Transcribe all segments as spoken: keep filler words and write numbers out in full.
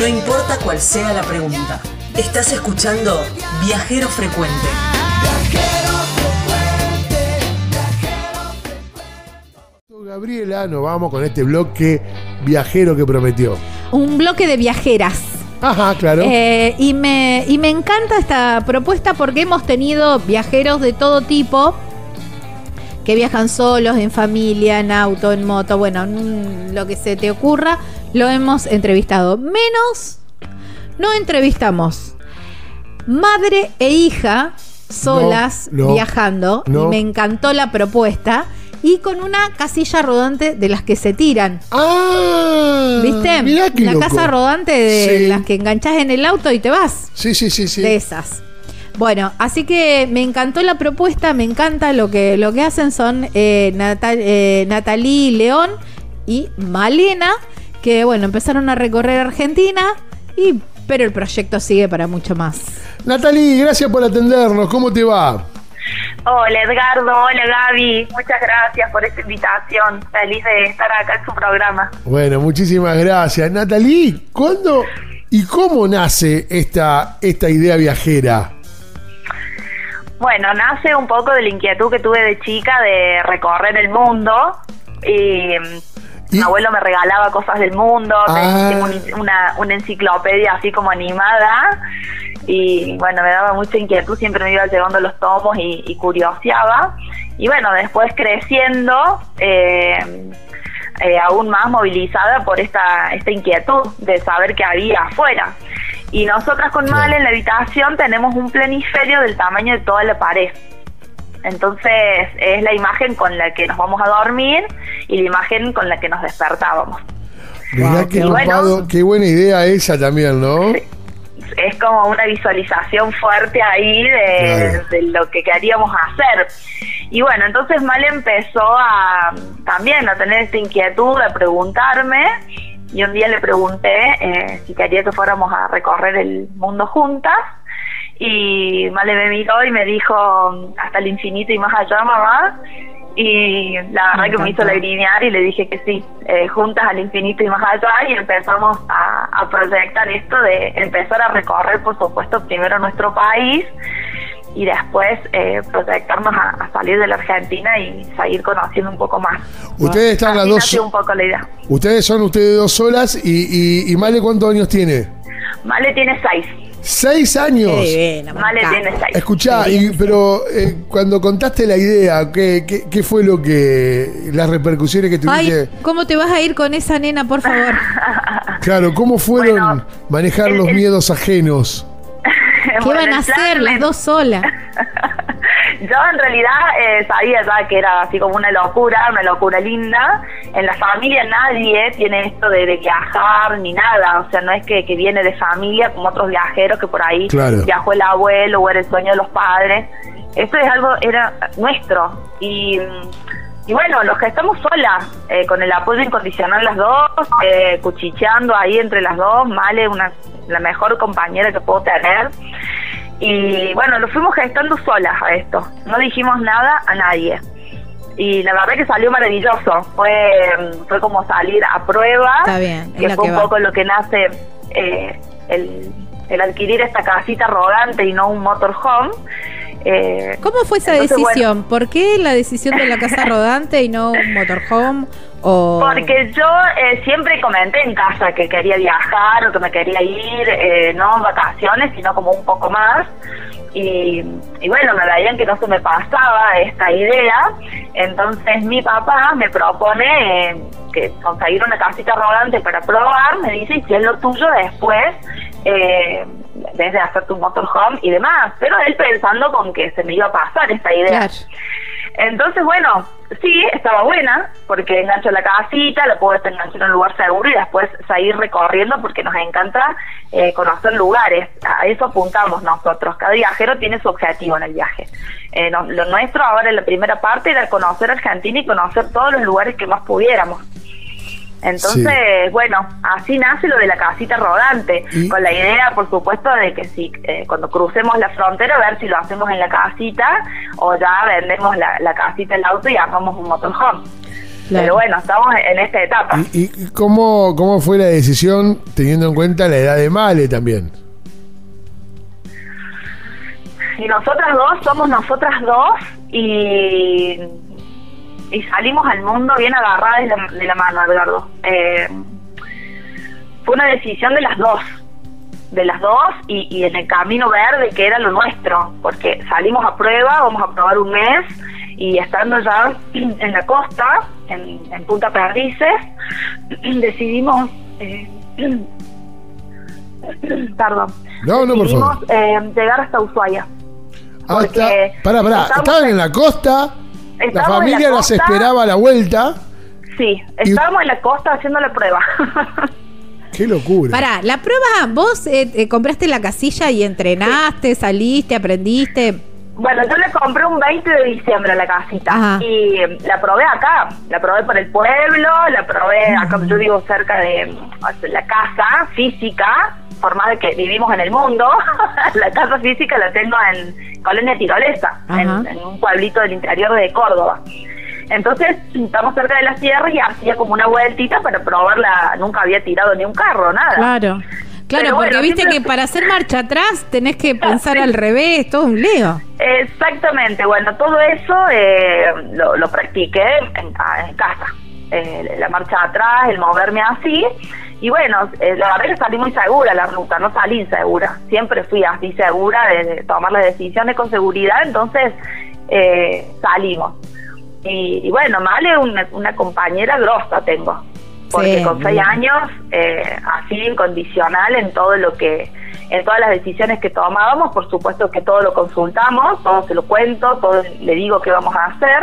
No importa cuál sea la pregunta. Estás escuchando Viajero Frecuente. Gabriela, nos vamos con este bloque viajero que prometió. Un bloque de viajeras. Ajá, claro. Eh, y, me, y me encanta esta propuesta porque hemos tenido viajeros de todo tipo que viajan solos, en familia, en auto, en moto, bueno, en lo que se te ocurra, lo hemos entrevistado. Menos, no entrevistamos. Madre e hija solas no, no, viajando. No. Y me encantó la propuesta. Y con una casilla rodante de las que se tiran. ¡Ah! ¿Viste? Mirá qué loco. Una casa rodante de sí. las que enganchás en el auto y te vas. Sí, sí, sí, sí. De esas. Bueno, así que me encantó la propuesta, me encanta lo que, lo que hacen son eh, Natal, eh, Natalí León y Malena, que bueno, empezaron a recorrer Argentina y pero el proyecto sigue para mucho más. Natalí, gracias por atendernos, ¿cómo te va? Hola Edgardo, hola Gaby, muchas gracias por esta invitación, feliz de estar acá en su programa. Bueno, muchísimas gracias. Natalí, ¿cuándo y cómo nace esta, esta idea viajera? Bueno, nace un poco de la inquietud que tuve de chica de recorrer el mundo. Eh, ¿Y? Mi abuelo me regalaba cosas del mundo, ah. tengo un, una, una enciclopedia así como animada. Y bueno, me daba mucha inquietud, siempre me iba llevando los tomos y, y curioseaba. Y bueno, después creciendo, eh, eh, aún más movilizada por esta, esta inquietud de saber qué había afuera. Y nosotras con Mal en la habitación tenemos un planiferio del tamaño de toda la pared. Entonces es la imagen con la que nos vamos a dormir y la imagen con la que nos despertábamos. Mirá qué, bueno, qué buena idea esa también, ¿no? Sí. Es como una visualización fuerte ahí de, de lo que queríamos hacer. Y bueno, entonces Mal empezó a también a tener esta inquietud, a preguntarme. Y un día le pregunté eh, si quería que fuéramos a recorrer el mundo juntas. Y Mal me miró y me dijo, hasta el infinito y más allá, mamá. Y la verdad que me hizo lagrimear y le dije que sí, eh, juntas al infinito y más allá, y empezamos a, a proyectar esto de empezar a recorrer, por supuesto, primero nuestro país y después eh, proyectarnos a, a salir de la Argentina y seguir conociendo un poco más. Ustedes están las dos. Un poco la idea. Ustedes son ustedes dos solas y, y, y Male, ¿cuántos años tiene? Male tiene seis. Seis años. Qué bien, Male tiene seis. Escuchá, y, pero eh, cuando contaste la idea, ¿qué, qué, qué fue lo que las repercusiones que tuviste? Ay, ¿cómo te vas a ir con esa nena, por favor? Claro, ¿cómo fueron bueno, manejar el, los el, miedos ajenos? ¿Qué bueno, van a hacer plan, las dos solas? Yo en realidad eh, sabía ya que era así como una locura, una locura linda. En la familia nadie tiene esto de, de viajar ni nada, o sea, no es que, que viene de familia como otros viajeros que por ahí claro. viajó el abuelo o era el sueño de los padres. Esto es algo, era nuestro. Y, y bueno, los que estamos solas, eh, con el apoyo incondicional las dos, eh, cuchicheando ahí entre las dos, Male, una, la mejor compañera que puedo tener. Y bueno, lo fuimos gestando solas a esto, no dijimos nada a nadie. Y la verdad que salió maravilloso, fue fue como salir a prueba. Está bien, que fue que un va. poco lo que nace eh, el, el adquirir esta casita rodante y no un motorhome. Eh, ¿Cómo fue esa entonces, decisión? Bueno. ¿Por qué la decisión de la casa rodante y no un motorhome? O... Porque yo eh, siempre comenté en casa que quería viajar o que me quería ir, eh, no en vacaciones, sino como un poco más. Y, y bueno, me veían que no se me pasaba esta idea. Entonces mi papá me propone eh, que conseguir una casita rodante para probar. Me dice, y si es lo tuyo después... Eh, desde hacer tu motorhome y demás, pero él pensando con que se me iba a pasar esta idea. Claro. Entonces, bueno, sí, estaba buena, porque engancho la casita, la puedo enganchar en un lugar seguro y después seguir recorriendo porque nos encanta eh, conocer lugares. A eso apuntamos nosotros. Cada viajero tiene su objetivo en el viaje. Eh, no, lo nuestro ahora en la primera parte era conocer Argentina y conocer todos los lugares que más pudiéramos. Entonces, sí. bueno, así nace lo de la casita rodante, ¿Y? con la idea, por supuesto, de que si eh, cuando crucemos la frontera, a ver si lo hacemos en la casita o ya vendemos la, la casita, el auto y armamos un motorhome. Claro. Pero bueno, estamos en esta etapa. ¿Y, y cómo, cómo fue la decisión teniendo en cuenta la edad de Male también? Y nosotras dos, somos nosotras dos y, y salimos al mundo bien agarradas de la, de la mano, Edgardo. Eh, fue una decisión de las dos, de las dos y, y en el camino verde que era lo nuestro, porque salimos a prueba, vamos a probar un mes y estando ya en la costa, en, en Punta Perdices, decidimos, eh, perdón, no, no, decidimos por favor. Eh, llegar hasta Ushuaia. Hasta, pará, pará, estaban en la costa, la familia la costa, las esperaba a la vuelta. Sí, estábamos y... en la costa haciendo la prueba. ¡Qué locura! Pará, la prueba, vos eh, eh, compraste la casilla y entrenaste, sí. Saliste, aprendiste. Bueno, yo le compré un veinte de diciembre a la casita. Ajá. Y la probé acá, la probé por el pueblo, la probé acá, yo vivo cerca de la casa física, por más de que vivimos en el mundo, la casa física la tengo en Colonia Tirolesa, en, en un pueblito del interior de Córdoba. Entonces, estamos cerca de las tierras y hacía como una vueltita para probarla, nunca había tirado ni un carro, nada. Claro, claro, pero porque bueno, viste siempre... que para hacer marcha atrás tenés que pensar sí. al revés, todo un lío. Exactamente, bueno, todo eso eh, lo, lo practiqué en, en casa, eh, la marcha atrás, el moverme así, y bueno, eh, la verdad que salí muy segura la ruta, no salí insegura, siempre fui así segura de tomar las decisiones con seguridad, entonces eh, salimos. Y, y bueno, Male, una, una compañera grosa tengo, porque sí, con seis bien. años, eh, así incondicional en todo lo que, en todas las decisiones que tomábamos, por supuesto que todo lo consultamos, todo se lo cuento, todo le digo qué vamos a hacer,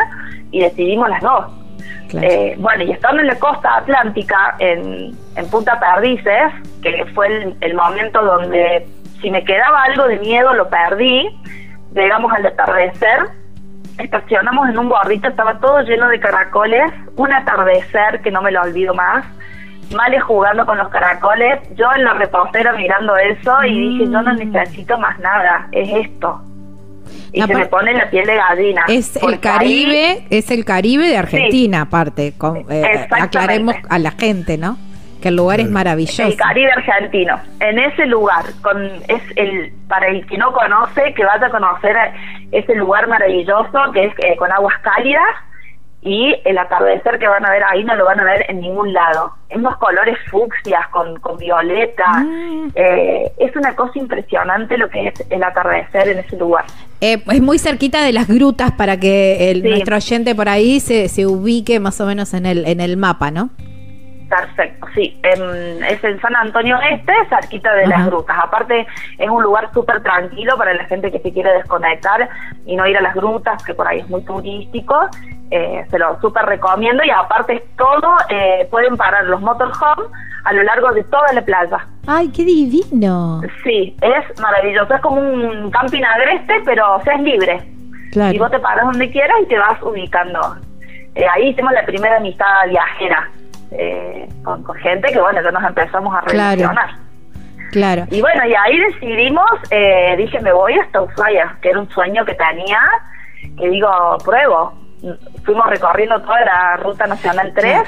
y decidimos las dos. Claro. Eh, bueno, y estando en la costa atlántica, en, en Punta Perdices, que fue el, el momento donde, si me quedaba algo de miedo, lo perdí, llegamos al atardecer, estacionamos en un gorrito, estaba todo lleno de caracoles, un atardecer que no me lo olvido más, Male jugando con los caracoles, yo en la repostera mirando eso y mm. dije yo no necesito más nada, es esto, y no, se me pone la piel de gallina. Es el Caribe, ahí, es el Caribe de Argentina, sí, aparte, con, eh, aclaremos a la gente, ¿no? Que el lugar es maravilloso. El Caribe argentino. En ese lugar, con es el para el que no conoce, que vaya a conocer ese lugar maravilloso que es eh, con aguas cálidas y el atardecer que van a ver ahí no lo van a ver en ningún lado. En unos colores fucsias con, con violeta. Mm. Eh, es una cosa impresionante lo que es el atardecer en ese lugar. Eh, es muy cerquita de las grutas para que el, sí. nuestro oyente por ahí se, se ubique más o menos en el en el mapa, ¿no? Perfecto, sí, en, es en San Antonio Este, cerquita de Ajá. las grutas. Aparte es un lugar súper tranquilo para la gente que se quiere desconectar y no ir a las grutas, que por ahí es muy turístico, eh, se lo súper recomiendo. Y aparte es todo, eh, pueden parar los motorhome a lo largo de toda la playa. ¡Ay, qué divino! Sí, es maravilloso, es como un camping agreste, pero o sea, es libre, claro. Y vos te paras donde quieras y te vas ubicando. eh, Ahí hicimos la primera amistad viajera. Eh, con, con gente que bueno, ya nos empezamos a relacionar. Claro, claro. Y bueno, y ahí decidimos, eh, dije me voy hasta Ushuaia, que era un sueño que tenía, que digo, pruebo. Fuimos recorriendo toda la Ruta Nacional tres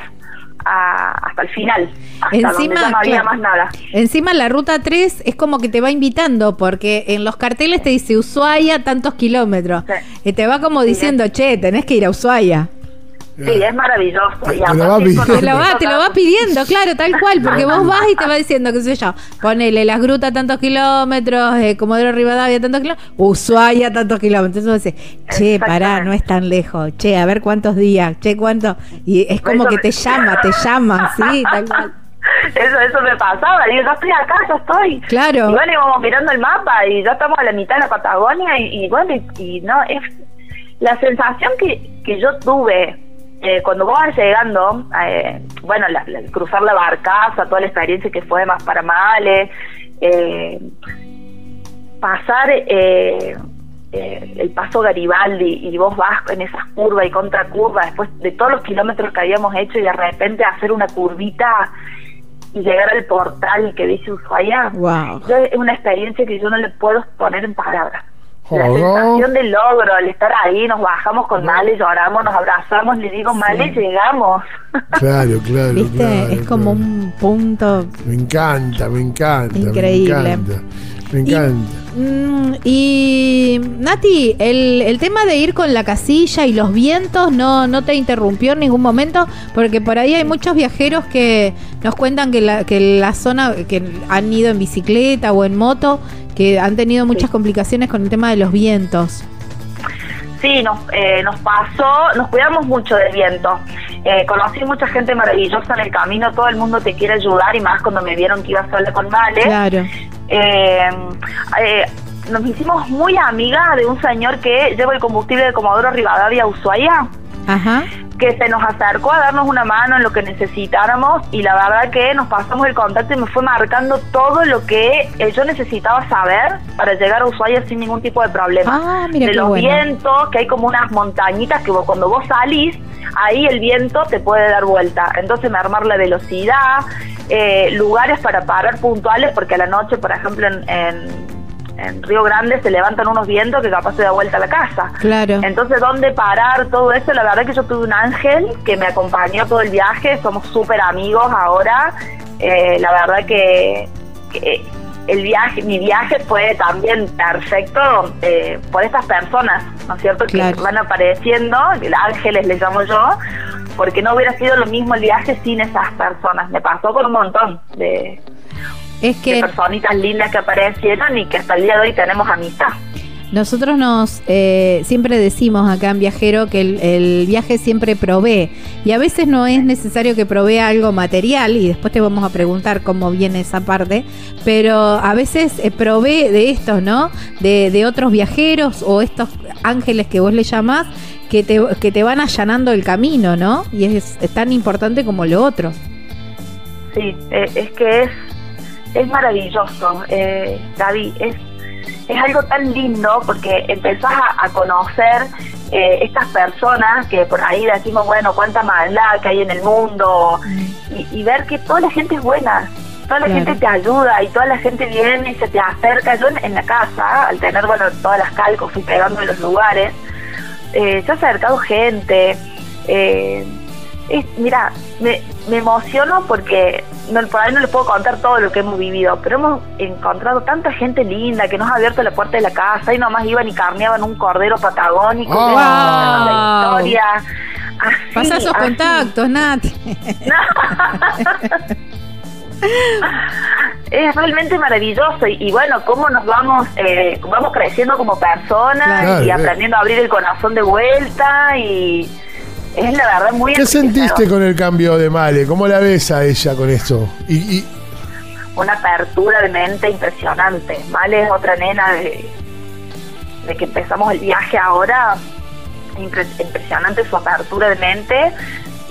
a, hasta el final, hasta encima, donde no había claro, más nada. Encima la Ruta tres es como que te va invitando, porque en los carteles te dice Ushuaia tantos kilómetros, sí. y te va como diciendo, sí, che, tenés que ir a Ushuaia. Sí, es maravilloso. Te, y te, lo, va te, lo, va, te lo va pidiendo, claro, tal cual, porque vos vas y te va diciendo, qué sé yo, ponele las grutas tantos kilómetros, eh, Comodoro Rivadavia tantos kilómetros, Ushuaia tantos kilómetros. Entonces vos decís, che, pará, no es tan lejos, che, a ver cuántos días, che, cuánto. Y es como eso que te me... llama, te llama, sí, tal cual. Eso, eso me pasaba, digo, ya estoy acá, ya estoy. Claro. Y bueno, íbamos mirando el mapa y ya estamos a la mitad de la Patagonia y, y bueno, y, y no, es la sensación que, que yo tuve. Eh, cuando vos vas llegando, eh, bueno, la, la, cruzar la barcaza, toda la experiencia que fue más para Male, eh, pasar eh, eh, el paso Garibaldi y vos vas en esas curvas y contracurvas, después de todos los kilómetros que habíamos hecho y de repente hacer una curvita y llegar al portal que dice Ushuaia, wow. Yo, es una experiencia que yo no le puedo poner en palabras. La oh, sensación no. de logro, al estar ahí, nos bajamos con no. Male, lloramos, nos abrazamos, le digo, Male, sí. llegamos. Claro, claro. ¿Viste? Claro, es como claro. un punto... Me encanta, me encanta. Increíble. Me encanta. Me encanta. Y, y Nati, el, el tema de ir con la casilla y los vientos no, no te interrumpió en ningún momento, porque por ahí hay muchos viajeros que nos cuentan que la, que la zona, que han ido en bicicleta o en moto, que han tenido muchas complicaciones con el tema de los vientos. Sí, nos, eh, nos pasó, nos cuidamos mucho del viento. Eh, conocí mucha gente maravillosa en el camino, todo el mundo te quiere ayudar, y más cuando me vieron que iba sola con Male. Claro. Eh, eh, nos hicimos muy amigas de un señor que lleva el combustible de Comodoro Rivadavia a Ushuaia. Ajá. Que se nos acercó a darnos una mano en lo que necesitáramos, y la verdad que nos pasamos el contacto y me fue marcando todo lo que eh, yo necesitaba saber para llegar a Ushuaia sin ningún tipo de problema. Ah, mira, de qué los bueno. vientos, que hay como unas montañitas que vos, cuando vos salís, ahí el viento te puede dar vuelta, entonces me armar la velocidad, eh, lugares para parar puntuales, porque a la noche, por ejemplo, en... en en Río Grande se levantan unos vientos que capaz se da vuelta a la casa. Claro. Entonces, ¿dónde parar? Todo eso. La verdad que yo tuve un ángel que me acompañó todo el viaje. Somos súper amigos ahora. Eh, la verdad que, que el viaje, mi viaje fue también perfecto eh, por estas personas, ¿no es cierto? Claro. Que van apareciendo, ángeles les llamo yo, porque no hubiera sido lo mismo el viaje sin esas personas. Me pasó con un montón de... Es que de personitas lindas que aparecieron y que hasta el día de hoy tenemos amistad. Nosotros nos eh, siempre decimos acá en Viajero que el, el viaje siempre provee, y a veces no es necesario que provea algo material, y después te vamos a preguntar cómo viene esa parte, pero a veces eh, provee de estos, ¿no? De, de otros viajeros o estos ángeles que vos le llamás, que te, que te van allanando el camino, ¿no? Y es, es tan importante como lo otro. Sí, eh, es que es Es maravilloso, eh, David, es, es algo tan lindo, porque empezás a, a conocer eh, estas personas que por ahí decimos, bueno, cuánta maldad que hay en el mundo, y, y ver que toda la gente es buena, toda la Bien. gente te ayuda, y toda la gente viene y se te acerca. Yo en, en la casa, al tener, bueno, todas las calcos, fui pegando en los lugares, eh, se ha acercado gente, eh, es, mira, me, me emociono porque... No, por ahí no les puedo contar todo lo que hemos vivido, pero hemos encontrado tanta gente linda que nos ha abierto la puerta de la casa, y nomás iban y carneaban un cordero patagónico. Oh, wow. La historia. Así, Pasá esos así. contactos, Nati. Es realmente maravilloso, y, y bueno, cómo nos vamos eh, vamos creciendo como personas, claro, y aprendiendo eh. a abrir el corazón de vuelta, y... Es la verdad muy ¿Qué sentiste con el cambio de Male? ¿Cómo la ves a ella con esto? Y, y... Una apertura de mente impresionante. Male es otra nena de, de que empezamos el viaje ahora. Impre, impresionante su apertura de mente,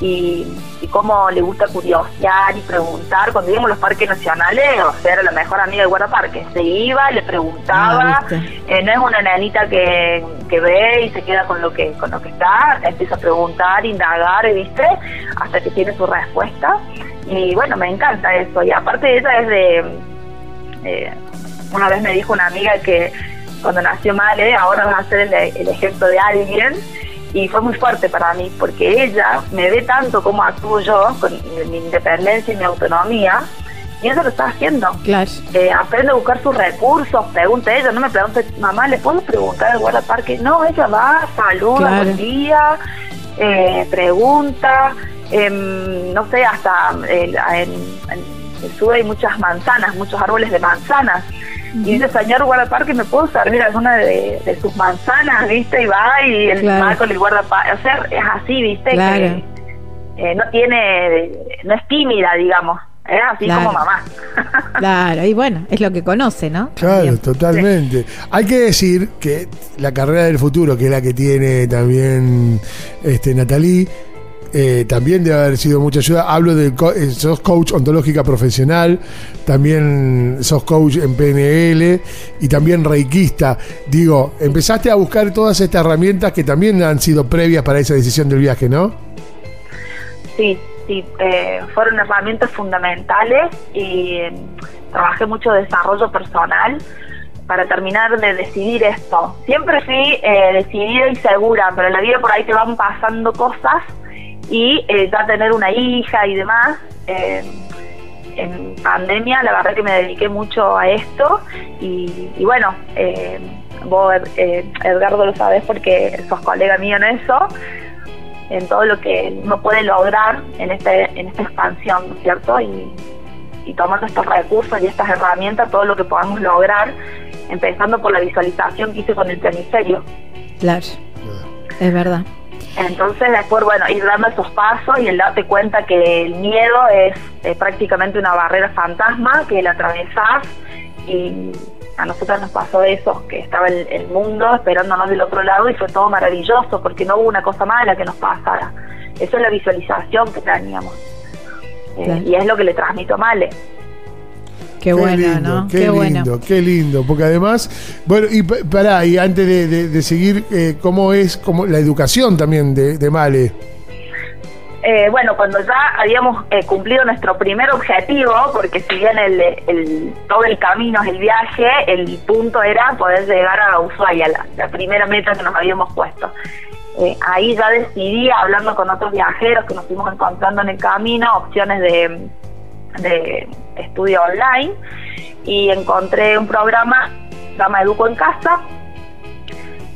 y, y cómo le gusta curiosear y preguntar. Cuando íbamos a los parques nacionales, o sea, era la mejor amiga del guardaparque. Se iba, le preguntaba. Ah, eh, no es una nenita que, que ve y se queda con lo que con lo que está. Empieza a preguntar, indagar, ¿viste? Hasta que tiene su respuesta. Y bueno, me encanta eso. Y aparte, ella es de... Eh, una vez me dijo una amiga que cuando nació Male, ahora va a ser el, el ejemplo de alguien. Y fue muy fuerte para mí, porque ella me ve tanto como actúo yo, con mi independencia y mi autonomía, y ella lo está haciendo. Claro. Eh, aprende a buscar sus recursos, pregunta a ella, no me pregunte, mamá, ¿le puedo preguntar al guardaparque? No, ella va, saluda, claro. buen día, eh, pregunta, eh, no sé, hasta eh, en, en el sur hay muchas manzanas, muchos árboles de manzanas. Y dice, señor guardaparque, ¿me puedo servir alguna de, de sus manzanas? ¿Viste? Y va, y el claro. marco le guarda... O sea, es así, ¿viste? Claro. Que eh, no tiene... No es tímida, digamos. Es así claro. como mamá. Claro, y bueno, es lo que conoce, ¿no? Claro, también. Totalmente. Sí. Hay que decir que la carrera del futuro, que es la que tiene también este Natalí, Eh, también debe haber sido mucha ayuda. Hablo de co sos coach ontológica profesional, también sos coach en P N L y también reikista. Digo, empezaste a buscar todas estas herramientas que también han sido previas para esa decisión del viaje, ¿no? Sí, sí, eh, fueron herramientas fundamentales, y eh, trabajé mucho desarrollo personal. para terminar de decidir esto. Siempre fui eh, decidida y segura, pero en la vida por ahí te van pasando cosas y eh, ya tener una hija y demás, eh, en pandemia la verdad que me dediqué mucho a esto y, y bueno, eh, vos eh, Edgardo lo sabés porque sos colega mío en eso, en todo lo que uno puede lograr en, este, en esta expansión, ¿no es cierto? Y, y tomando estos recursos y estas herramientas, todo lo que podamos lograr, empezando por la visualización que hice con el planiferio. Claro, es verdad. Entonces después, bueno, ir dando esos pasos y el darte cuenta que el miedo es eh, prácticamente una barrera fantasma que la atravesás, y a nosotros nos pasó eso, que estaba el, el mundo esperándonos del otro lado y fue todo maravilloso porque no hubo una cosa mala que nos pasara. Eso es la visualización que teníamos. Claro. Y es lo que le transmito a Male. Qué, qué bueno, lindo, ¿no? Qué, qué lindo, bueno. Qué lindo, porque además, bueno, y pará, y antes de, de, de seguir, eh, ¿cómo es cómo, la educación también de, de Male? Eh, bueno, cuando ya habíamos eh, cumplido nuestro primer objetivo, porque si bien el, el, todo el camino es el viaje, el punto era poder llegar a Ushuaia, la, la primera meta que nos habíamos puesto. Eh, ahí ya decidí, hablando con otros viajeros que nos fuimos encontrando en el camino, opciones de, de estudio online, y encontré un programa que se llama Educo en Casa.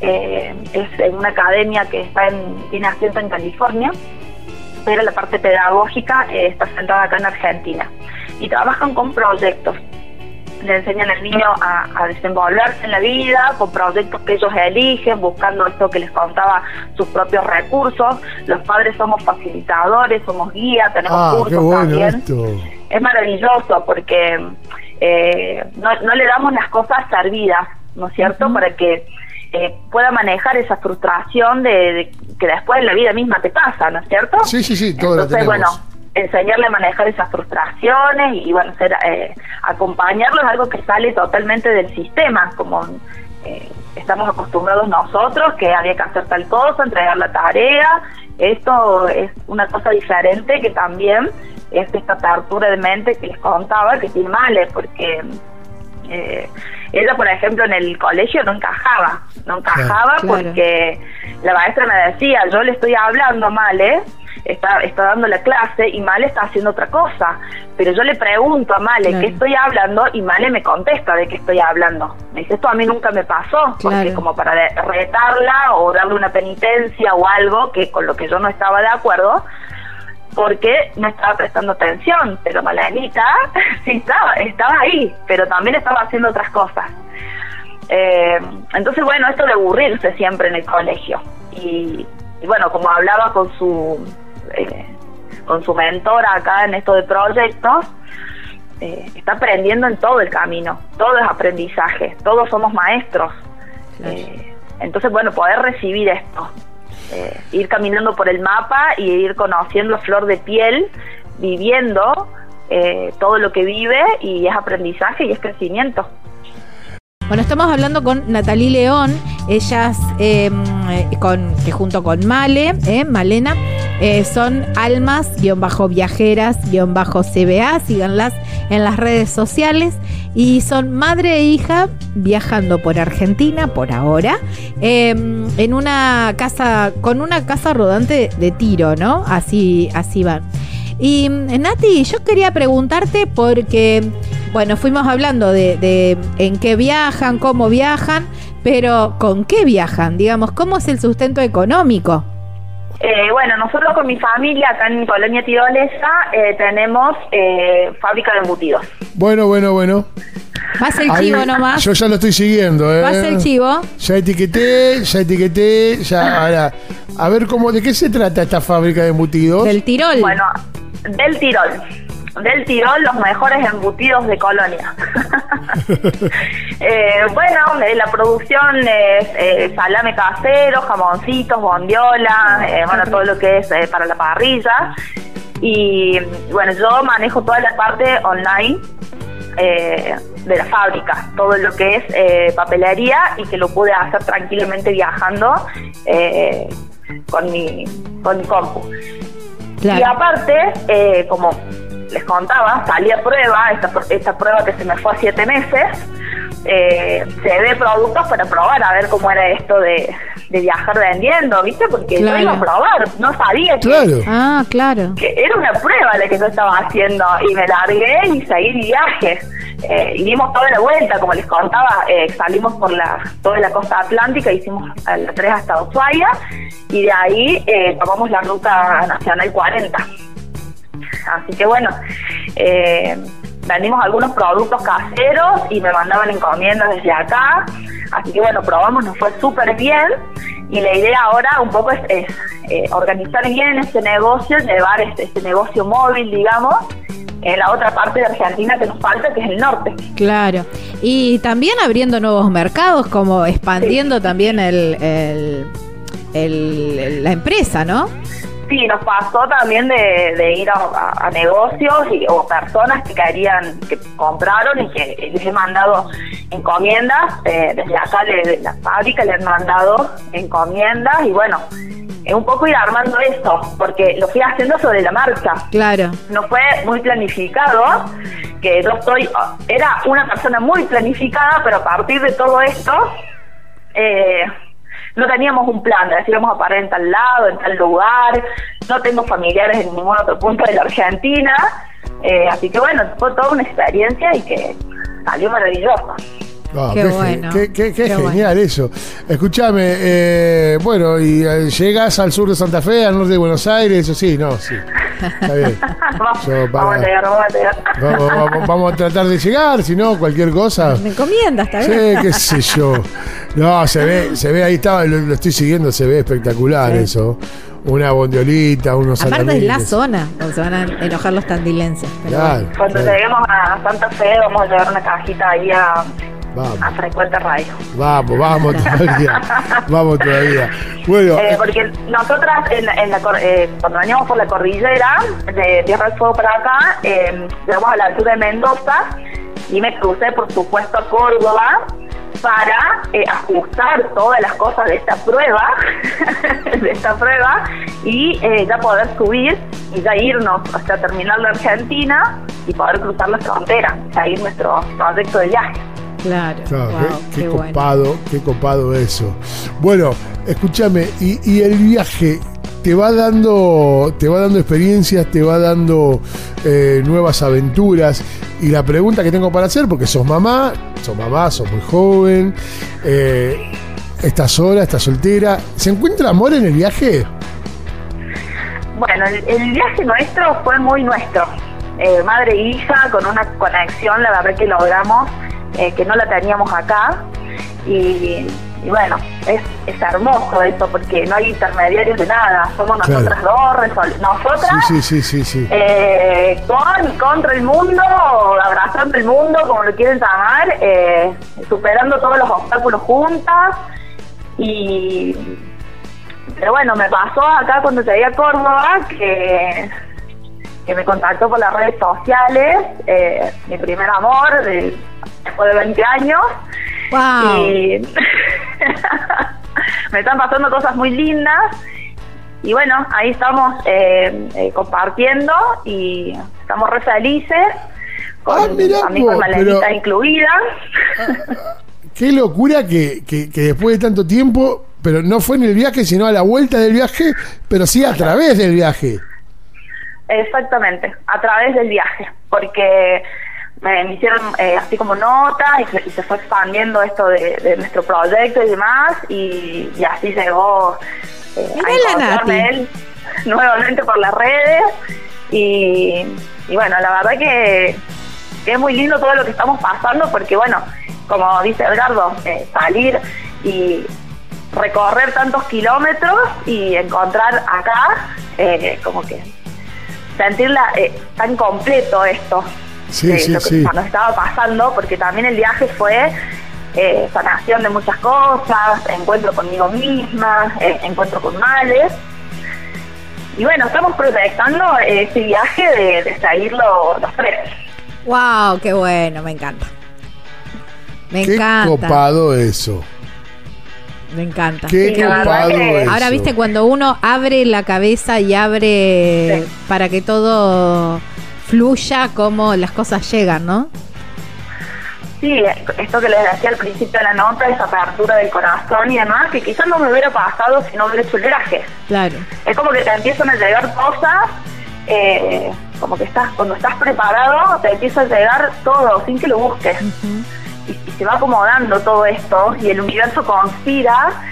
Eh, es en una academia que está en, tiene asiento en California, pero la parte pedagógica eh, está centrada acá en Argentina, y trabajan con proyectos. Le enseñan al niño a, a desenvolverse en la vida con proyectos que ellos eligen, buscando esto que les contaba, sus propios recursos. Los padres somos facilitadores, somos guías, tenemos ah, cursos, qué bueno también. Esto. Es maravilloso porque eh, no, no le damos las cosas servidas, ¿no es cierto? Uh-huh. Para que eh, pueda manejar esa frustración de, de que después en la vida misma te pasa, ¿no es cierto? Sí, sí, sí, todo lo tenemos. Bueno, enseñarle a manejar esas frustraciones y, bueno, ser, eh, acompañarlo es algo que sale totalmente del sistema, como eh, estamos acostumbrados nosotros, que había que hacer tal cosa, entregar la tarea. Esto es una cosa diferente, que también es esta apertura de mente que les contaba que tiene Male, porque eh, ella, por ejemplo, en el colegio no encajaba, no encajaba claro, porque claro. La maestra me decía, yo le estoy hablando a Male, Está, está dando la clase y Male está haciendo otra cosa, pero yo le pregunto a Male claro. qué estoy hablando y Male me contesta de qué estoy hablando. Me dice, esto a mí nunca me pasó, claro. Porque como para retarla o darle una penitencia o algo que con lo que yo no estaba de acuerdo, porque no estaba prestando atención, pero Malenita sí estaba, estaba ahí, pero también estaba haciendo otras cosas. Eh, entonces, bueno, esto de aburrirse siempre en el colegio. Y, y bueno, como hablaba con su... Eh, con su mentora acá en esto de proyectos, eh, está aprendiendo en todo el camino, todo es aprendizaje, todos somos maestros. Claro. Eh, entonces, bueno, poder recibir esto, eh, ir caminando por el mapa y ir conociendo flor de piel, viviendo eh, todo lo que vive, y es aprendizaje y es crecimiento. Bueno, estamos hablando con Natalí León, ellas eh, con, que junto con Male, eh, Malena, Eh, son almas-viajeras-cba, síganlas en las redes sociales, y son madre e hija viajando por Argentina por ahora, eh, en una casa, con una casa rodante de tiro, ¿no? Así, así van. Y Nati, yo quería preguntarte porque, bueno, fuimos hablando de, de en qué viajan, cómo viajan, pero ¿con qué viajan? Digamos, ¿cómo es el sustento económico? Eh, bueno, nosotros con mi familia acá en Colonia Tirolesa eh, tenemos eh, fábrica de embutidos. Bueno, bueno, bueno. Vas el chivo ahí, nomás. Yo ya lo estoy siguiendo. ¿eh? Vas el chivo. Ya etiqueté, ya etiqueté, ya ahora. A ver, cómo, ¿de qué se trata esta fábrica de embutidos? Del Tirol. Bueno, del Tirol. Del Tirol, los mejores embutidos de Colonia. eh, bueno, la producción es eh, salame casero, jamoncitos, bondiolas, eh, bueno, todo lo que es eh, para la parrilla. Y bueno, yo manejo toda la parte online eh, de la fábrica, todo lo que es eh, papelería, y que lo pude hacer tranquilamente viajando eh, con, mi, con mi compu. Claro. Y aparte, eh, como les contaba, salí a prueba, esta, esta prueba que se me fue a siete meses, eh, llevé productos para probar a ver cómo era esto de, de viajar vendiendo, ¿viste? Porque claro. yo iba a probar, no sabía que, claro. Ah, claro. que era una prueba la que yo estaba haciendo, y me largué y seguí viaje. Eh, y dimos toda la vuelta, como les contaba, eh, salimos por la toda la costa atlántica, hicimos la tres hasta Ushuaia, y de ahí eh, tomamos la Ruta Nacional cuarenta. Así que bueno, eh, vendimos algunos productos caseros y me mandaban encomiendas desde acá, así que bueno, probamos, nos fue súper bien, y la idea ahora un poco es, es eh, organizar bien este negocio, llevar este, este negocio móvil, digamos, en la otra parte de Argentina que nos falta, que es el norte. Claro, y también abriendo nuevos mercados, como expandiendo sí. también el, el, el, el, la empresa, ¿no? Sí, nos pasó también de, de ir a, a, a negocios y, o personas que querían, que compraron y que les he mandado encomiendas, eh, desde acá de la fábrica les han mandado encomiendas, y bueno, eh, un poco ir armando eso, porque lo fui haciendo sobre la marcha. Claro. No fue muy planificado, que yo estoy, era una persona muy planificada, pero a partir de todo esto, eh... no teníamos un plan de decir vamos a parar en tal lado, en tal lugar, no tengo familiares en ningún otro punto de la Argentina, eh, así que bueno, fue toda una experiencia y que salió maravillosa. Oh, qué, qué bueno. Qué, qué, qué, qué genial, bueno. Eso. Escúchame, eh, bueno, y eh, llegas al sur de Santa Fe, al norte de Buenos Aires, eso sí, no, sí. Está bien. Yo, para, vamos a llegar, vamos a llegar. Vamos, vamos, vamos a tratar de llegar, si no, cualquier cosa. Me encomiendas, está bien. Sí, qué sé yo. No, se ve, se ve, ahí estaba, lo, lo estoy siguiendo, se ve espectacular, sí. Eso. Una bondiolita, unos salamines. Aparte es la zona, donde se van a enojar los tandilenses. Claro, bueno. Cuando claro. lleguemos a Santa Fe, vamos a llevar una cajita ahí a... Vamos. A Frecuente Radio. Vamos, vamos todavía. Vamos todavía. Bueno, eh, porque nosotras, en, en la, eh, cuando veníamos por la cordillera de Tierra del Fuego para acá, eh, llegamos a la altura de Mendoza y me crucé, por supuesto, a Córdoba para eh, ajustar todas las cosas de esta prueba, de esta prueba, y eh, ya poder subir y ya irnos hasta terminar la Argentina y poder cruzar la frontera, seguir nuestro proyecto de viaje. Claro, claro, wow, qué, qué, qué copado, bueno. Qué copado eso. Bueno, escúchame, y, y el viaje te va dando, te va dando experiencias, te va dando eh, nuevas aventuras. Y la pregunta que tengo para hacer, porque sos mamá, sos mamá, sos muy joven, eh, estás sola, estás soltera, ¿se encuentra amor en el viaje? Bueno, el, el viaje nuestro fue muy nuestro, eh, madre e hija, con una conexión, la verdad que logramos. Eh, que no la teníamos acá, y, y bueno, es, es hermoso eso, porque no hay intermediarios de nada, somos nosotras claro. dos, nosotras sí, sí, sí, sí, sí. Eh, con contra el mundo, abrazando el mundo, como lo quieren llamar, eh, superando todos los obstáculos juntas, y pero bueno, me pasó acá cuando llegué a Córdoba, que... que me contactó por las redes sociales, eh, mi primer amor de, después de veinte años. Wow. Y me están pasando cosas muy lindas y bueno, ahí estamos eh, eh, compartiendo y estamos re felices con ah, mirá, amigos, Malenita pero... incluida. Qué locura que, que, que después de tanto tiempo, pero no fue en el viaje sino a la vuelta del viaje, pero sí a través del viaje. Exactamente, a través del viaje, porque me, me hicieron eh, así como nota y se, y se fue expandiendo esto de, de nuestro proyecto y demás, y, y así llegó eh, a encontrarme él nuevamente por las redes, y, y bueno, la verdad que, que es muy lindo todo lo que estamos pasando, porque bueno, como dice Eduardo, eh, salir y... recorrer tantos kilómetros y encontrar acá, eh, como que... sentirla eh, tan completo esto, sí, eh, sí, lo que sí. nos estaba pasando, porque también el viaje fue eh, sanación de muchas cosas, encuentro conmigo misma, eh, encuentro con males, y bueno, estamos proyectando eh, este viaje de, de seguirlo los tres. Wow, qué bueno, me encanta, me qué encanta. Copado eso. Me encanta. Qué sí, que... Ahora, viste, cuando uno abre la cabeza y abre sí. para que todo fluya, como las cosas llegan, ¿no? Sí, esto que les decía al principio de la nota, esa apertura del corazón y demás, que quizás no me hubiera pasado si no hubiera hecho el viaje. Claro. Es como que te empiezan a llegar cosas, eh, como que estás, cuando estás preparado, te empieza a llegar todo, sin que lo busques. Uh-huh. y, y se va acomodando todo esto, y el universo conspira.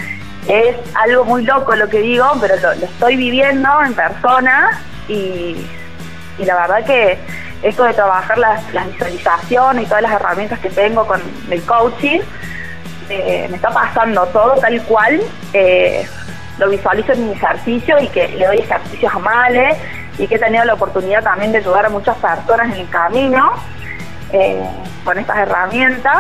Es algo muy loco lo que digo, pero lo, lo estoy viviendo en persona, y, y la verdad que esto de trabajar las, las visualizaciones y todas las herramientas que tengo con el coaching, eh, me está pasando todo tal cual, eh, lo visualizo en mi ejercicio, y que le doy ejercicios a Male, y que he tenido la oportunidad también de ayudar a muchas personas en el camino, eh, con estas herramientas.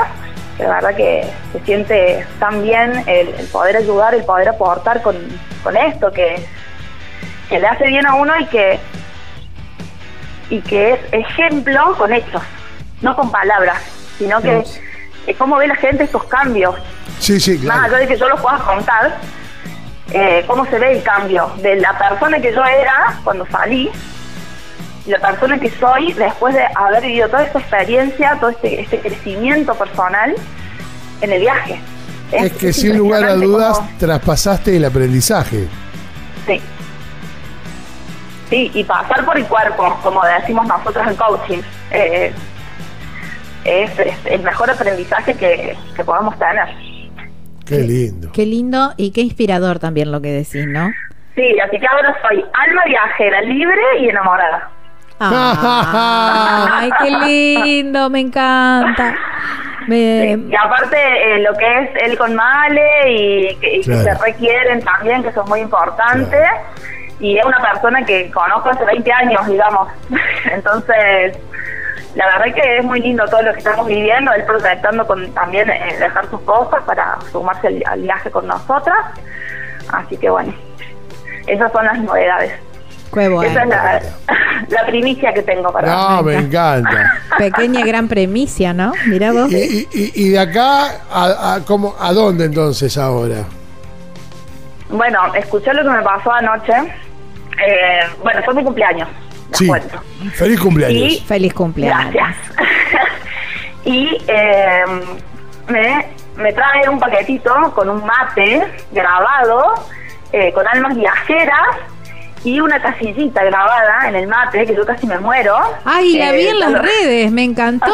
La verdad que se siente tan bien el, el poder ayudar, el poder aportar con, con esto que, que le hace bien a uno, y que y que es ejemplo con hechos, no con palabras, sino que sí. Es cómo ve la gente estos cambios. Sí, sí, claro. Más allá de que yo los pueda contar, eh, cómo se ve el cambio de la persona que yo era cuando salí, la persona que soy después de haber vivido toda esta experiencia, todo este, este crecimiento personal en el viaje. Es, es que sin lugar a dudas como... traspasaste el aprendizaje. Sí. Sí, y pasar por el cuerpo, como decimos nosotros en coaching, eh, es, es el mejor aprendizaje que, que podamos tener. Qué lindo. Qué lindo y qué inspirador también lo que decís, ¿no? Sí, así que ahora soy alma viajera, libre y enamorada. Ah, ¡ay, qué lindo! Me encanta. Me... Sí, y aparte, eh, lo que es él con Male y, y claro. Que se requieren también, que eso es muy importante. Claro. Y es una persona que conozco hace veinte años, digamos. Entonces, la verdad que es muy lindo todo lo que estamos viviendo. Él proyectando con, también eh, dejar sus cosas para sumarse al, al viaje con nosotras. Así que bueno, esas son las novedades. Bueno. Esa es la, la primicia que tengo para no, vos. Me encanta. Pequeña gran premicia, ¿no? Mirá vos. ¿Y, y, y de acá a, a, como, a dónde entonces ahora? Bueno, escuché lo que me pasó anoche. Eh, bueno, fue mi cumpleaños. Sí. Cuento. Feliz cumpleaños. Y, Feliz cumpleaños. Gracias. Y eh, me, me trae un paquetito con un mate grabado, eh, con almas viajeras, y una casillita grabada en el mate, que yo casi me muero. Ay, la eh, vi en las lo... redes, me encantó.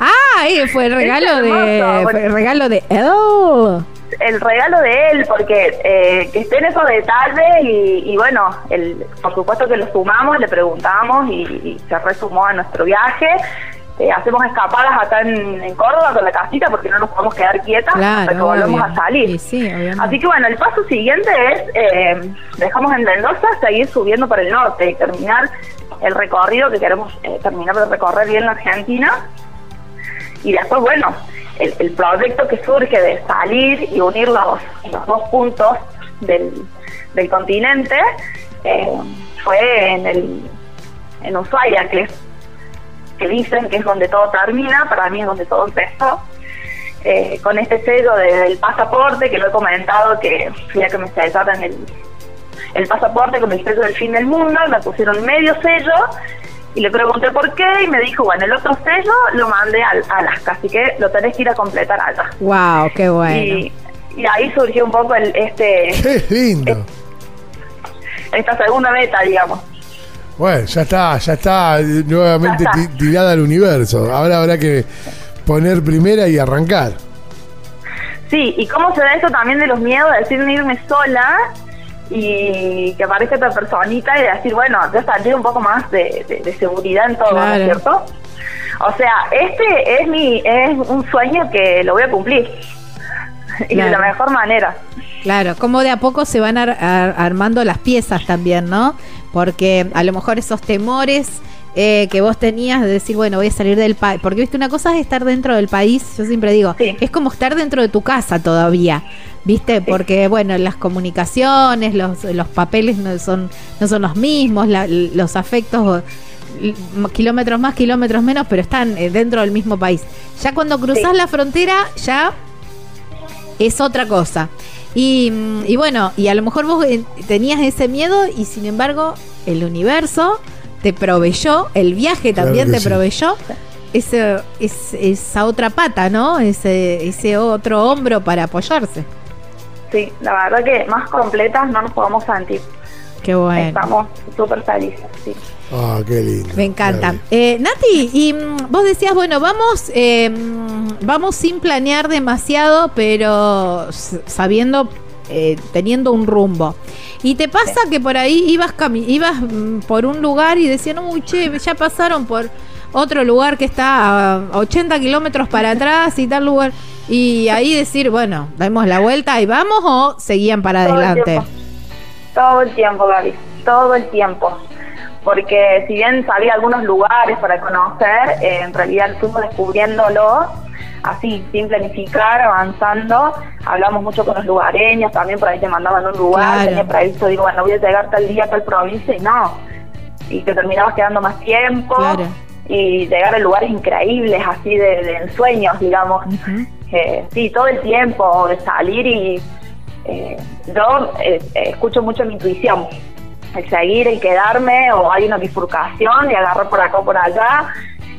Ah, eh, fue el regalo de fue el regalo de él. El regalo de él, porque eh, que esté en esos detalles, y, y bueno, el, por supuesto que lo sumamos, le preguntamos, y, y se resumó a nuestro viaje. Eh, hacemos escapadas acá en, en Córdoba con la casita, porque no nos podemos quedar quietas, claro, hasta que volvemos obvio. A salir. Sí, sí, así que bueno, el paso siguiente es, eh, dejamos en Mendoza, seguir subiendo para el norte y terminar el recorrido que queremos, eh, terminar de recorrer bien la Argentina. Y después, bueno, el, el proyecto que surge de salir y unir los, los dos puntos del, del continente, eh, fue en, el, en Ushuaia, que es que dicen que es donde todo termina, para mí es donde todo empezó, eh, con este sello de, del pasaporte, que lo he comentado, que ya que me sellaron el, el pasaporte con el sello del fin del mundo, me pusieron medio sello, y le pregunté por qué, y me dijo, bueno, el otro sello lo mandé a Alaska, así que lo tenés que ir a completar allá. Wow, qué bueno. Y, y ahí surgió un poco el, este... ¡Qué lindo! Este, esta segunda meta, digamos. Bueno, ya está, ya está nuevamente ya está. Tirada al universo. Ahora habrá que poner primera y arrancar. Sí, y cómo se da eso también de los miedos, de decir irme sola y que aparezca otra personita, y de decir, bueno, ya saldré un poco más de, de, de seguridad en todo, claro. ¿No es cierto? O sea, este es mi es un sueño que lo voy a cumplir. Y claro. De la mejor manera. Claro, como de a poco se van ar, ar, armando las piezas también, ¿no? Porque a lo mejor esos temores eh, que vos tenías de decir, bueno, voy a salir del país. Porque, viste, una cosa es estar dentro del país, yo siempre digo, sí. Es como estar dentro de tu casa todavía, ¿viste? Sí. Porque, bueno, las comunicaciones, los, los papeles no son, no son los mismos, la, los afectos... Kilómetros más, kilómetros menos, pero están eh, dentro del mismo país. Ya cuando cruzás sí. La frontera, ya... es otra cosa. Y, y bueno, y a lo mejor vos tenías ese miedo, y sin embargo el universo te proveyó, el viaje también claro te sí. Proveyó ese, ese, esa otra pata, ¿no? Ese, ese otro hombro para apoyarse. Sí, la verdad que más completas no nos podemos sentir. Qué bueno. Estamos súper felices, sí. Ah, oh, qué lindo. Me encanta. Eh, Nati, y vos decías, bueno, vamos eh, vamos sin planear demasiado, pero sabiendo, eh, teniendo un rumbo. Y te pasa sí. que por ahí ibas cami ibas por un lugar y decían, uy, che, ya pasaron por otro lugar que está a ochenta kilómetros para atrás y tal lugar. Y ahí decir, bueno, damos la vuelta y vamos, o seguían para Todo adelante. El Todo el tiempo, Gaby. Todo el tiempo. Porque si bien salí a algunos lugares para conocer, eh, en realidad fuimos descubriéndolo así, sin planificar, avanzando. Hablamos mucho con los lugareños, también por ahí te mandaban un lugar, claro. tenía previsto, digo, bueno, voy a llegar tal día a tal provincia, y no. Y te terminabas quedando más tiempo, claro. y llegar a lugares increíbles, así de, de ensueños, digamos. Uh-huh. eh, sí, todo el tiempo, de salir y... Eh, yo eh, escucho mucho mi intuición. El seguir, el quedarme, o hay una bifurcación y agarrar por acá o por allá,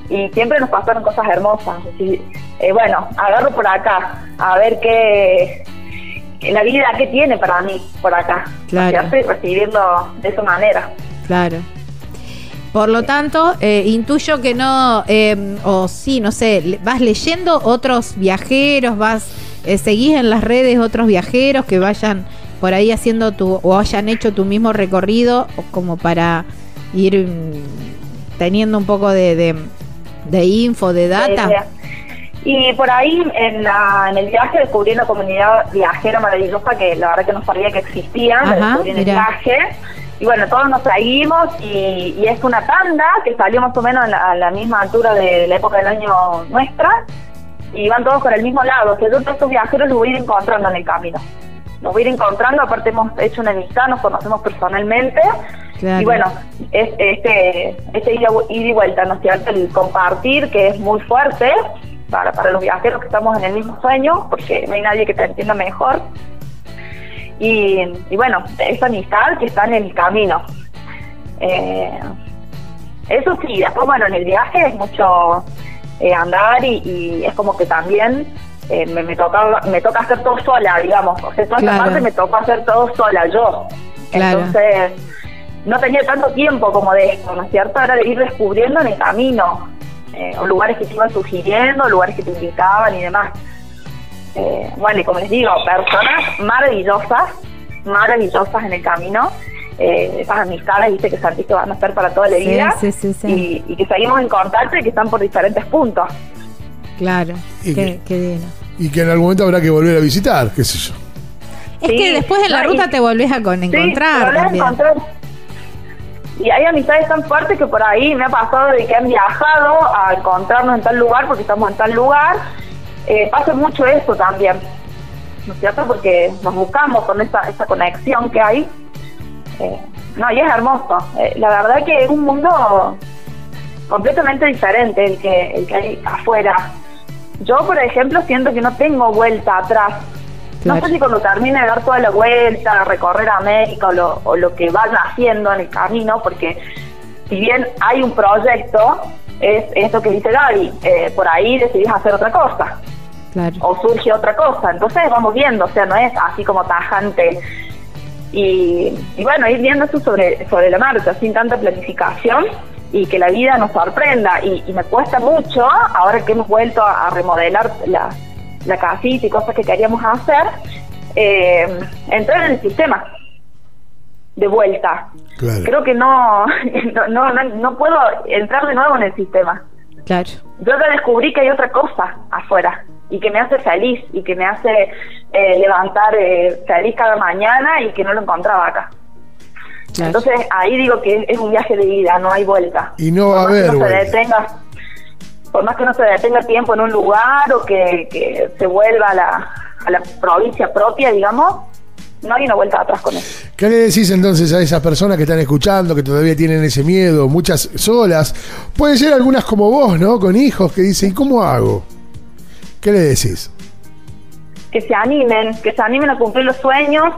y siempre nos pasaron cosas hermosas. Así, eh, bueno, agarro por acá, a ver qué la vida que tiene para mí por acá, claro. así, recibirlo de esa manera. Claro. Por lo tanto, eh, intuyo que no, eh, o sí, no sé, vas leyendo otros viajeros, vas eh, seguís en las redes otros viajeros que vayan por ahí haciendo tu, o hayan hecho tu mismo recorrido, como para ir teniendo un poco de, de, de info, de data. Y por ahí en, la, en el viaje descubrí una comunidad viajera maravillosa que la verdad que no sabía que existía. Ajá, descubrí en el viaje y bueno, todos nos traímos y, y es una tanda que salió más o menos a la, a la misma altura de la época del año nuestra y van todos por el mismo lado, o sea, yo todos estos viajeros los voy a ir encontrando en el camino. Nos voy a ir encontrando, aparte hemos hecho una amistad, nos conocemos personalmente. Claro. Y bueno, es, este, este ida, ida y vuelta, ¿no es cierto? El compartir, que es muy fuerte para, para los viajeros que estamos en el mismo sueño, porque no hay nadie que te entienda mejor. Y, y bueno, esa amistad que está en el camino. Eh, eso sí, después, bueno, en el viaje es mucho eh, andar y, y es como que también... Eh, me, me, toca, me toca hacer todo sola, digamos, o sea, toda claro. esta parte me toca hacer todo sola yo, claro. entonces no tenía tanto tiempo como de esto, ¿no es cierto? Era de ir descubriendo en el camino, eh, o lugares que te iban sugiriendo, lugares que te invitaban y demás. Eh, bueno, y como les digo, personas maravillosas, maravillosas en el camino, eh, esas amistades, viste, que sentís que van a estar para toda la sí, vida, sí, sí, sí. Y, y que seguimos en contacto y que están por diferentes puntos. Claro, y qué, que, qué bien. Y que en algún momento habrá que volver a visitar, qué sé yo. Es sí, que después en la no, ruta y, te volvés a con, encontrar. Sí, volvés también. A encontrar. Y hay amistades tan fuertes que por ahí me ha pasado de que han viajado a encontrarnos en tal lugar porque estamos en tal lugar. Eh, pasa mucho eso también, ¿no es cierto? Porque nos buscamos con esa, esa conexión que hay. Eh, no, y es hermoso. Eh, la verdad que es un mundo completamente diferente el que, el que hay afuera. Yo, por ejemplo, siento que no tengo vuelta atrás. Claro. No sé si cuando termine de dar toda la vuelta, recorrer América o lo, o lo que vaya haciendo en el camino, porque si bien hay un proyecto, es esto que dice Gaby, eh, por ahí decidís hacer otra cosa. Claro. O surge otra cosa. Entonces vamos viendo, o sea, no es así como tajante. Y, y bueno, ir viendo eso sobre, sobre la marcha, sin tanta planificación, y que la vida nos sorprenda. Y, y me cuesta mucho, ahora que hemos vuelto a, a remodelar la, la casita y cosas que queríamos hacer, eh, entrar en el sistema de vuelta. Claro. Creo que no no, no no puedo entrar de nuevo en el sistema. Claro. Yo ya descubrí que hay otra cosa afuera y que me hace feliz y que me hace eh, levantar eh, feliz cada mañana y que no lo encontraba acá. Claro. Entonces ahí digo que es un viaje de vida, no hay vuelta. Y no va a haber vuelta. Por más que no se detenga, por más que no se detenga tiempo en un lugar o que, que se vuelva a la, a la provincia propia, digamos, no hay una vuelta atrás con eso. ¿Qué le decís entonces a esas personas que están escuchando, que todavía tienen ese miedo, muchas solas? Pueden ser algunas como vos, ¿no? Con hijos que dicen, ¿y cómo hago? ¿Qué le decís? Que se animen, que se animen a cumplir los sueños,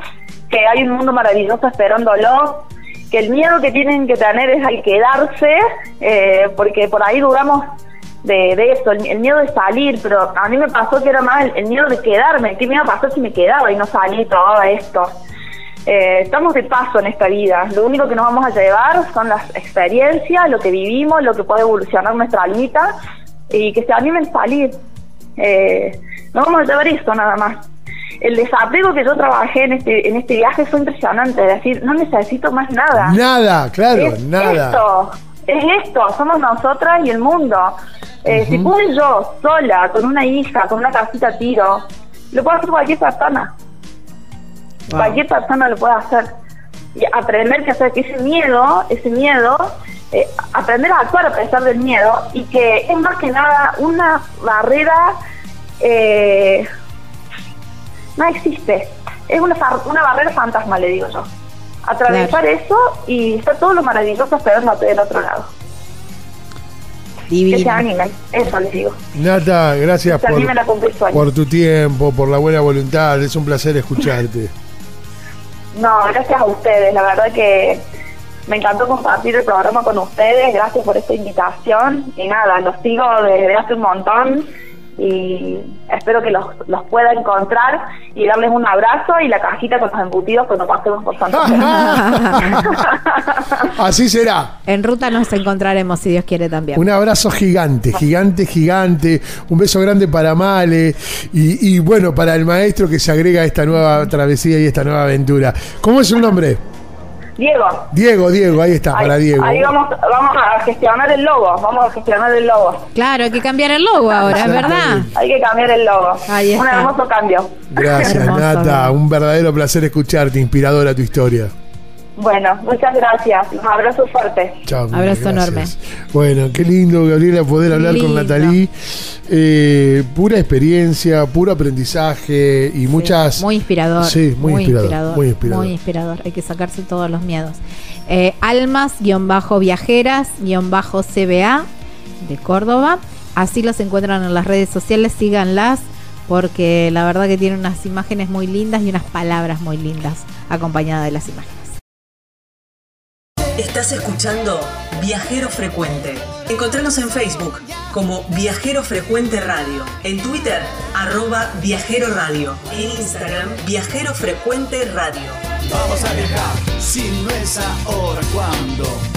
que hay un mundo maravilloso esperándolo, que el miedo que tienen que tener es al quedarse, eh, porque por ahí dudamos de, de eso, el, el miedo de salir, pero a mí me pasó que era más el, el miedo de quedarme, qué me iba a pasar si me quedaba y no salí y probaba esto. Eh, estamos de paso en esta vida, lo único que nos vamos a llevar son las experiencias, lo que vivimos, lo que puede evolucionar nuestra almita, y que se animen a salir. Eh, nos vamos a llevar esto nada más. El desapego que yo trabajé en este, en este viaje fue impresionante, es decir, no necesito más nada. Nada, claro, es nada. Esto, es esto, somos nosotras y el mundo. Eh, uh-huh. Si pude yo, sola, con una hija, con una casita tiro, lo puede hacer cualquier persona. Wow. Cualquier persona lo puede hacer. Y aprender que hacer que ese miedo, ese miedo, eh, aprender a actuar a pesar del miedo, y que es más que nada una barrera... Eh, no existe, es una, una barrera fantasma, le digo yo. Atravesar claro. eso y está todo lo maravilloso esperando del otro lado. Divino. Que se animen, eso les digo. Nata, gracias por, por tu tiempo, por la buena voluntad, es un placer escucharte. No, gracias a ustedes, la verdad que me encantó compartir el programa con ustedes, gracias por esta invitación, y nada, los sigo desde hace un montón, y espero que los, los pueda encontrar y darles un abrazo y la cajita con los embutidos cuando pasemos por Santa Fe. Así será. En ruta nos encontraremos, si Dios quiere, también. Un abrazo gigante, gigante, gigante. Un beso grande para Male y, y bueno, para el maestro que se agrega a esta nueva travesía y esta nueva aventura. ¿Cómo es su nombre? Diego. Diego, Diego, ahí está, ahí, para Diego. Ahí vamos, vamos a gestionar el logo, vamos a gestionar el logo. Claro, hay que cambiar el logo ahora, es verdad. Hay que cambiar el logo. Ahí está. Un hermoso cambio. Gracias, hermoso, Nata, ¿no? Un verdadero placer escucharte, inspiradora tu historia. Bueno, muchas gracias. Un abrazo fuerte. Chao, abrazo gracias. Enorme. Bueno, qué lindo, Gabriela, poder hablar lindo. Con Natalí. Eh, pura experiencia, puro aprendizaje y sí, muchas... Muy inspirador. Sí, muy, muy inspirador, inspirador. Muy inspirador. Muy inspirador. Hay que sacarse todos los miedos. Eh, Almas-Viajeras-C B A de Córdoba. Así los encuentran en las redes sociales. Síganlas, porque la verdad que tienen unas imágenes muy lindas y unas palabras muy lindas acompañadas de las imágenes. Estás escuchando Viajero Frecuente. Encontranos en Facebook como Viajero Frecuente Radio. En Twitter, arroba Viajero Radio. En Instagram, Viajero Frecuente Radio. Vamos a viajar, si no es ahora, ¿cuándo?